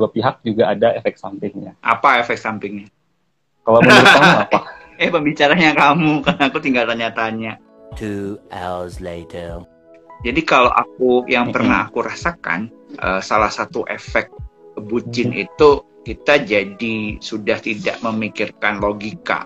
dua pihak juga ada efek sampingnya. Apa efek sampingnya? Kalau menurut kamu apa? Pembicaranya kamu, karena aku tinggal tanya-tanya. 2 hours later. Jadi kalau aku yang pernah aku rasakan, salah satu efek bucin itu kita jadi sudah tidak memikirkan logika.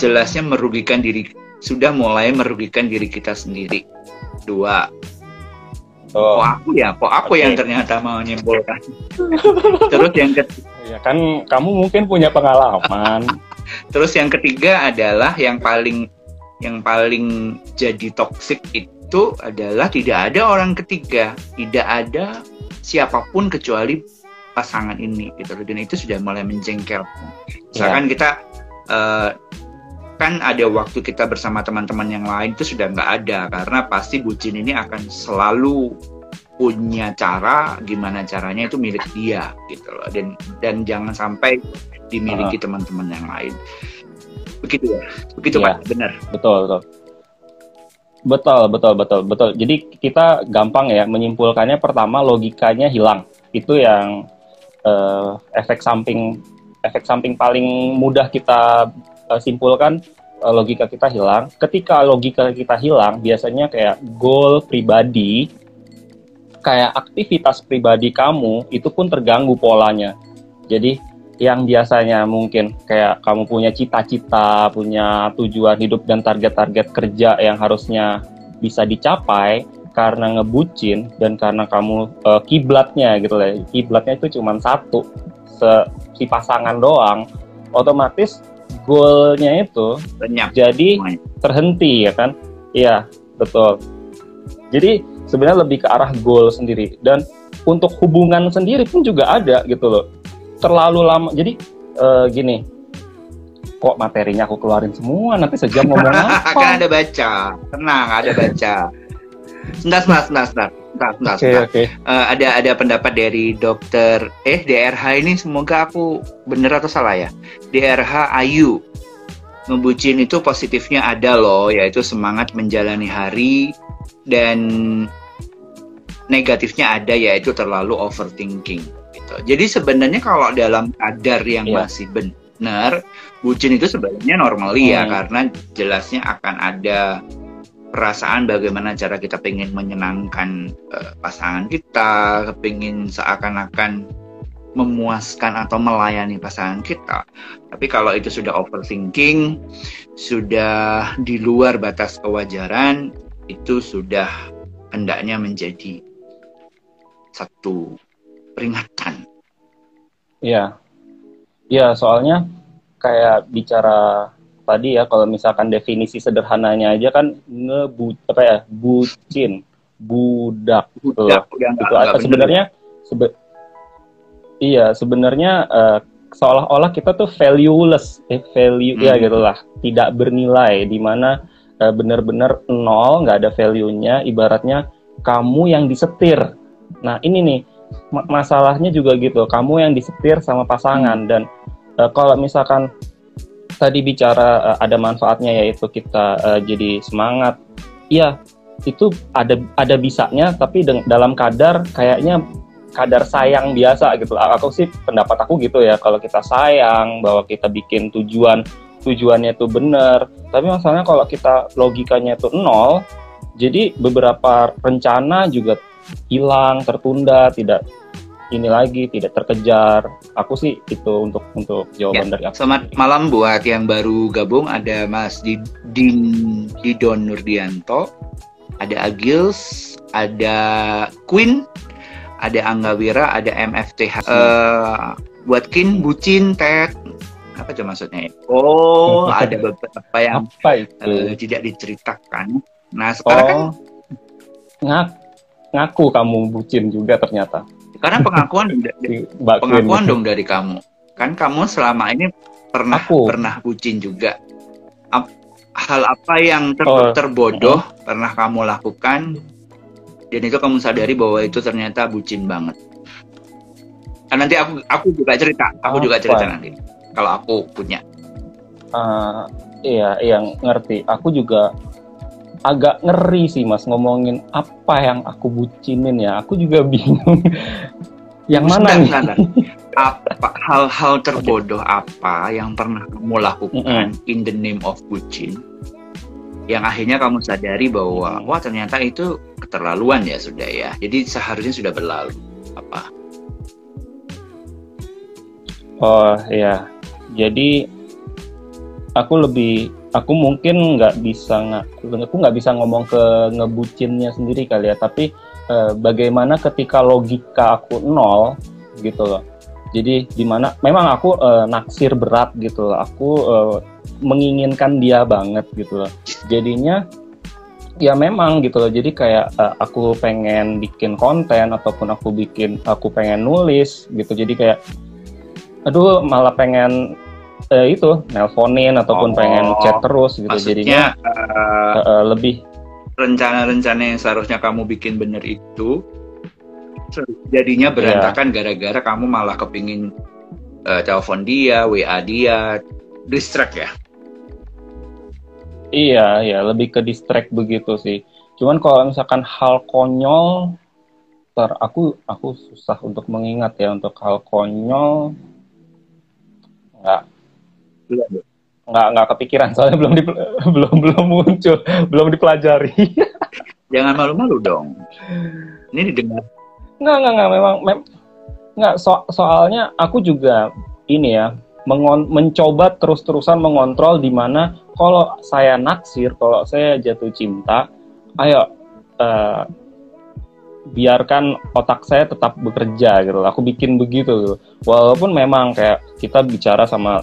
Jelasnya merugikan diri, sudah mulai merugikan diri kita sendiri. 2. Kok aku yang ternyata mau nyimpulkan. Terus yang ketiga, ya kan kamu mungkin punya pengalaman. Terus yang ketiga adalah yang paling jadi toksik itu adalah tidak ada orang ketiga, tidak ada siapapun kecuali pasangan ini gitu. Dan itu sudah mulai menjengkelkan. Misalkan kita kan ada waktu kita bersama teman-teman yang lain itu sudah nggak ada, karena pasti bucin ini akan selalu punya cara gimana caranya itu milik dia gitu loh, dan jangan sampai dimiliki teman-teman yang lain. Begitu ya, begitu ya, Pak, benar. Betul. Jadi kita gampang ya menyimpulkannya. Pertama, logikanya hilang, itu yang efek samping paling mudah kita simpulkan. Logika kita hilang. Ketika logika kita hilang, biasanya kayak goal pribadi, kayak aktivitas pribadi kamu itu pun terganggu polanya. Jadi yang biasanya mungkin kayak kamu punya cita-cita, punya tujuan hidup dan target-target kerja yang harusnya bisa dicapai, karena ngebucin dan karena kamu kiblatnya gitu lah, kiblatnya itu cuma satu, si pasangan doang, otomatis goalnya itu lenyap. Jadi terhenti, ya kan? Iya, betul. Jadi sebenarnya lebih ke arah goal sendiri, dan untuk hubungan sendiri pun juga ada gitu loh. Terlalu lama, jadi gini, kok materinya aku keluarin semua, nanti sejam ngomong apa? Kan ada baca, tenang, ada baca. Sebentar. Okay. Ada pendapat dari dokter DRH ini, semoga aku bener atau salah ya. DRH Ayu, ngebucin itu positifnya ada loh, yaitu semangat menjalani hari, dan negatifnya ada, yaitu terlalu overthinking gitu. Jadi sebenarnya kalau dalam kadar yang masih benar, bucin itu sebenarnya normally ya, karena jelasnya akan ada perasaan bagaimana cara kita pengen menyenangkan pasangan kita, pengen seakan-akan memuaskan atau melayani pasangan kita. Tapi kalau itu sudah overthinking, sudah di luar batas kewajaran, itu sudah hendaknya menjadi satu peringatan. Iya, soalnya kayak bicara tadi ya, kalau misalkan definisi sederhananya aja kan bucin, budak itu apa sebenarnya? Sebenarnya seolah-olah kita tuh valueless, ya gitulah, tidak bernilai, di mana benar-benar nol, nggak ada value-nya, ibaratnya kamu yang disetir. Nah ini nih masalahnya juga gitu, kamu yang disetir sama pasangan. Dan kalau misalkan tadi bicara ada manfaatnya, yaitu kita jadi semangat. Iya, itu ada bisanya, tapi dalam kadar kayaknya kadar sayang biasa gitu. Aku sih, pendapat aku gitu ya, kalau kita sayang, bahwa kita bikin tujuannya itu benar. Tapi masalahnya kalau kita logikanya itu nol, jadi beberapa rencana juga hilang, tertunda, tidak ini lagi, tidak terkejar. Aku sih itu untuk jawaban dari aku. Selamat malam buat yang baru gabung. Ada Mas Didon Nurdianto, ada Agils, ada Queen, ada Angga Wira, ada MFTH. Buat Kin, bucin, Ted, apa aja maksudnya? Oh, ada beberapa yang tidak diceritakan. Nah sekarang kan ngaku kamu bucin juga ternyata. Karena pengakuan dong dari kamu. Kan kamu selama ini pernah bucin juga. Hal apa yang terbodoh pernah kamu lakukan, dan itu kamu sadari bahwa itu ternyata bucin banget. Nah, nanti aku juga cerita nanti kalau aku punya. Iya, yang ngerti. Aku juga agak ngeri sih Mas ngomongin apa yang aku bucinin ya. Aku juga bingung. Yang mana nih? Apa hal-hal terbodoh apa yang pernah kamu lakukan in the name of bucin yang akhirnya kamu sadari bahwa wah ternyata itu keterlaluan ya sudah ya. Jadi seharusnya sudah berlalu. Apa? Oh ya. Jadi aku mungkin nggak bisa ngomong ke ngebucinnya sendiri kali ya, tapi bagaimana ketika logika aku nol gitu loh. Jadi dimana memang aku naksir berat gitu loh, aku menginginkan dia banget gitu loh, jadinya ya memang gitu loh. Jadi kayak aku pengen bikin konten ataupun aku pengen nulis gitu, jadi kayak aduh malah pengen itu nelponin ataupun pengen chat terus gitu. Maksudnya, jadinya lebih rencana-rencana yang seharusnya kamu bikin bener itu jadinya berantakan gara-gara kamu malah kepingin telepon dia, WA dia, distract ya. Iya ya, lebih ke distract begitu sih. Cuman kalau misalkan hal konyol aku susah untuk mengingat ya. Untuk hal konyol nggak kepikiran soalnya belum muncul, belum dipelajari. Jangan malu-malu dong, ini didengar. Nggak memang nggak soalnya aku juga ini ya mencoba terus-terusan mengontrol di mana kalau saya naksir, kalau saya jatuh cinta, ayo biarkan otak saya tetap bekerja gitu. Aku bikin begitu gitu. Walaupun memang kayak kita bicara sama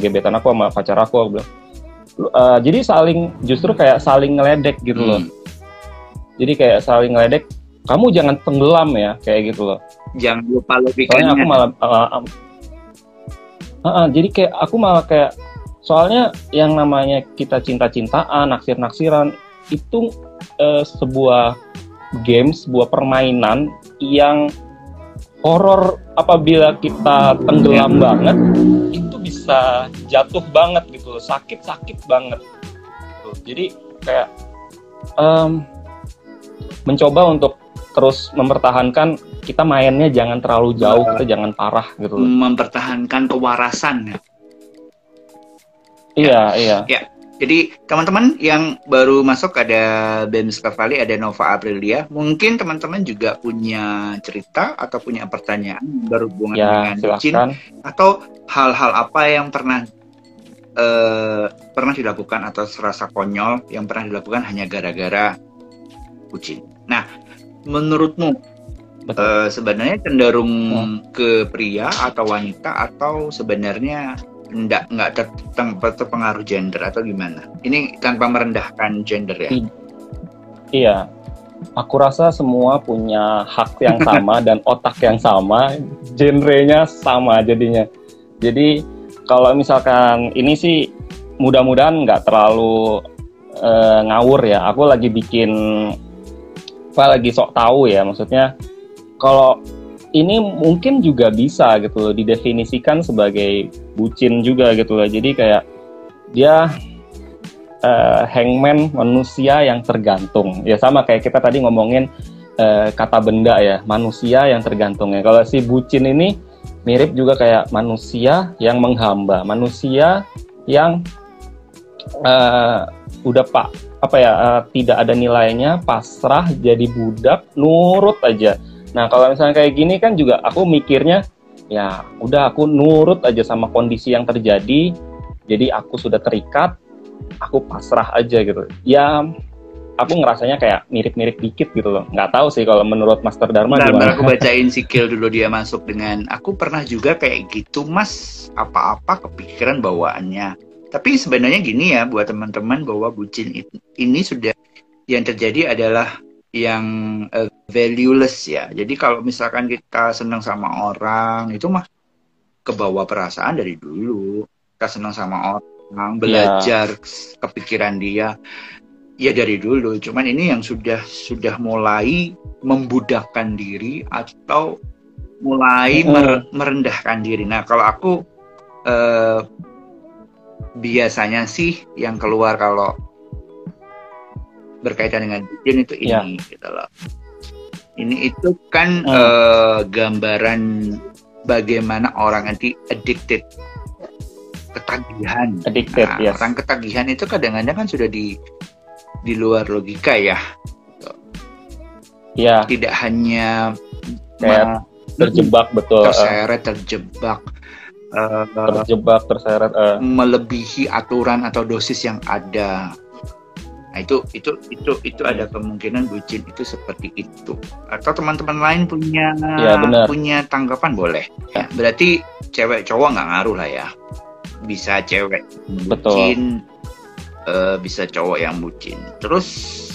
gebetan aku, sama pacar aku bilang, jadi justru kayak saling ngeledek gitu loh. Jadi kayak saling ngeledek, kamu jangan tenggelam ya, kayak gitu loh. Jangan lupa logikanya. Soalnya aku malah jadi kayak aku malah kayak, soalnya yang namanya kita cinta-cintaan, naksir-naksiran itu sebuah games, sebuah permainan yang horor. Apabila kita tenggelam banget, itu bisa jatuh banget gitu loh, sakit banget gitu. Jadi kayak mencoba untuk terus mempertahankan, kita mainnya jangan terlalu jauh, kita jangan parah gitu loh. Mempertahankan kewarasan. Iya. Jadi teman-teman yang baru masuk ada Ben Skavali, ada Nova Aprilia. Mungkin teman-teman juga punya cerita atau punya pertanyaan berhubungan dengan bucin atau hal-hal apa yang pernah dilakukan atau serasa konyol yang pernah dilakukan hanya gara-gara bucin. Nah, menurutmu sebenarnya cenderung ke pria atau wanita atau sebenarnya nggak terpengaruh gender atau gimana? Ini tanpa merendahkan gender ya? Iya, aku rasa semua punya hak yang sama dan otak yang sama, genrenya sama jadinya. Jadi kalau misalkan ini sih mudah-mudahan nggak terlalu ngawur ya. Aku lagi bikin apa, lagi sok tahu ya, maksudnya kalau ini mungkin juga bisa gitu loh, didefinisikan sebagai bucin juga gitu loh. Jadi kayak dia hangman, manusia yang tergantung. Ya sama kayak kita tadi ngomongin kata benda ya, manusia yang tergantung ya. Kalau si bucin ini mirip juga kayak manusia yang menghamba, manusia yang udah pak apa ya, tidak ada nilainya, pasrah, jadi budak, nurut aja. Nah kalau misalnya kayak gini kan juga aku mikirnya ya udah, aku nurut aja sama kondisi yang terjadi, jadi aku sudah terikat, aku pasrah aja gitu. Ya aku ngerasanya kayak mirip-mirip dikit gitu loh. Nggak tahu sih kalau menurut Master Dharma gimana. Aku bacain sikil dulu dia masuk dengan, aku pernah juga kayak gitu mas, apa-apa kepikiran bawaannya. Tapi sebenarnya gini ya buat teman-teman, bahwa bucin ini sudah yang terjadi adalah yang valueless ya. Jadi kalau misalkan kita senang sama orang, itu mah kebawa perasaan dari dulu. Kita senang sama orang, belajar kepikiran dia ya dari dulu. Cuman ini yang sudah mulai membudakkan diri atau mulai merendahkan diri. Nah, kalau aku biasanya sih yang keluar kalau berkaitan dengan jin itu ini ya. Gitu loh. Ini itu kan gambaran bagaimana orang anti addicted, ketagihan. Addicted, nah, yes. Orang ketagihan itu kadang-kadang kan sudah di luar logika ya. Ya. Tidak hanya terjebak, betul. Terseret, terjebak. Terjebak, terseret. Melebihi aturan atau dosis yang ada. Nah, itu ada kemungkinan bucin itu seperti itu. Atau teman-teman lain punya ya, punya tanggapan boleh. Ya, berarti cewek cowok nggak ngaruh lah ya. Bisa cewek bucin, bisa cowok yang bucin. Terus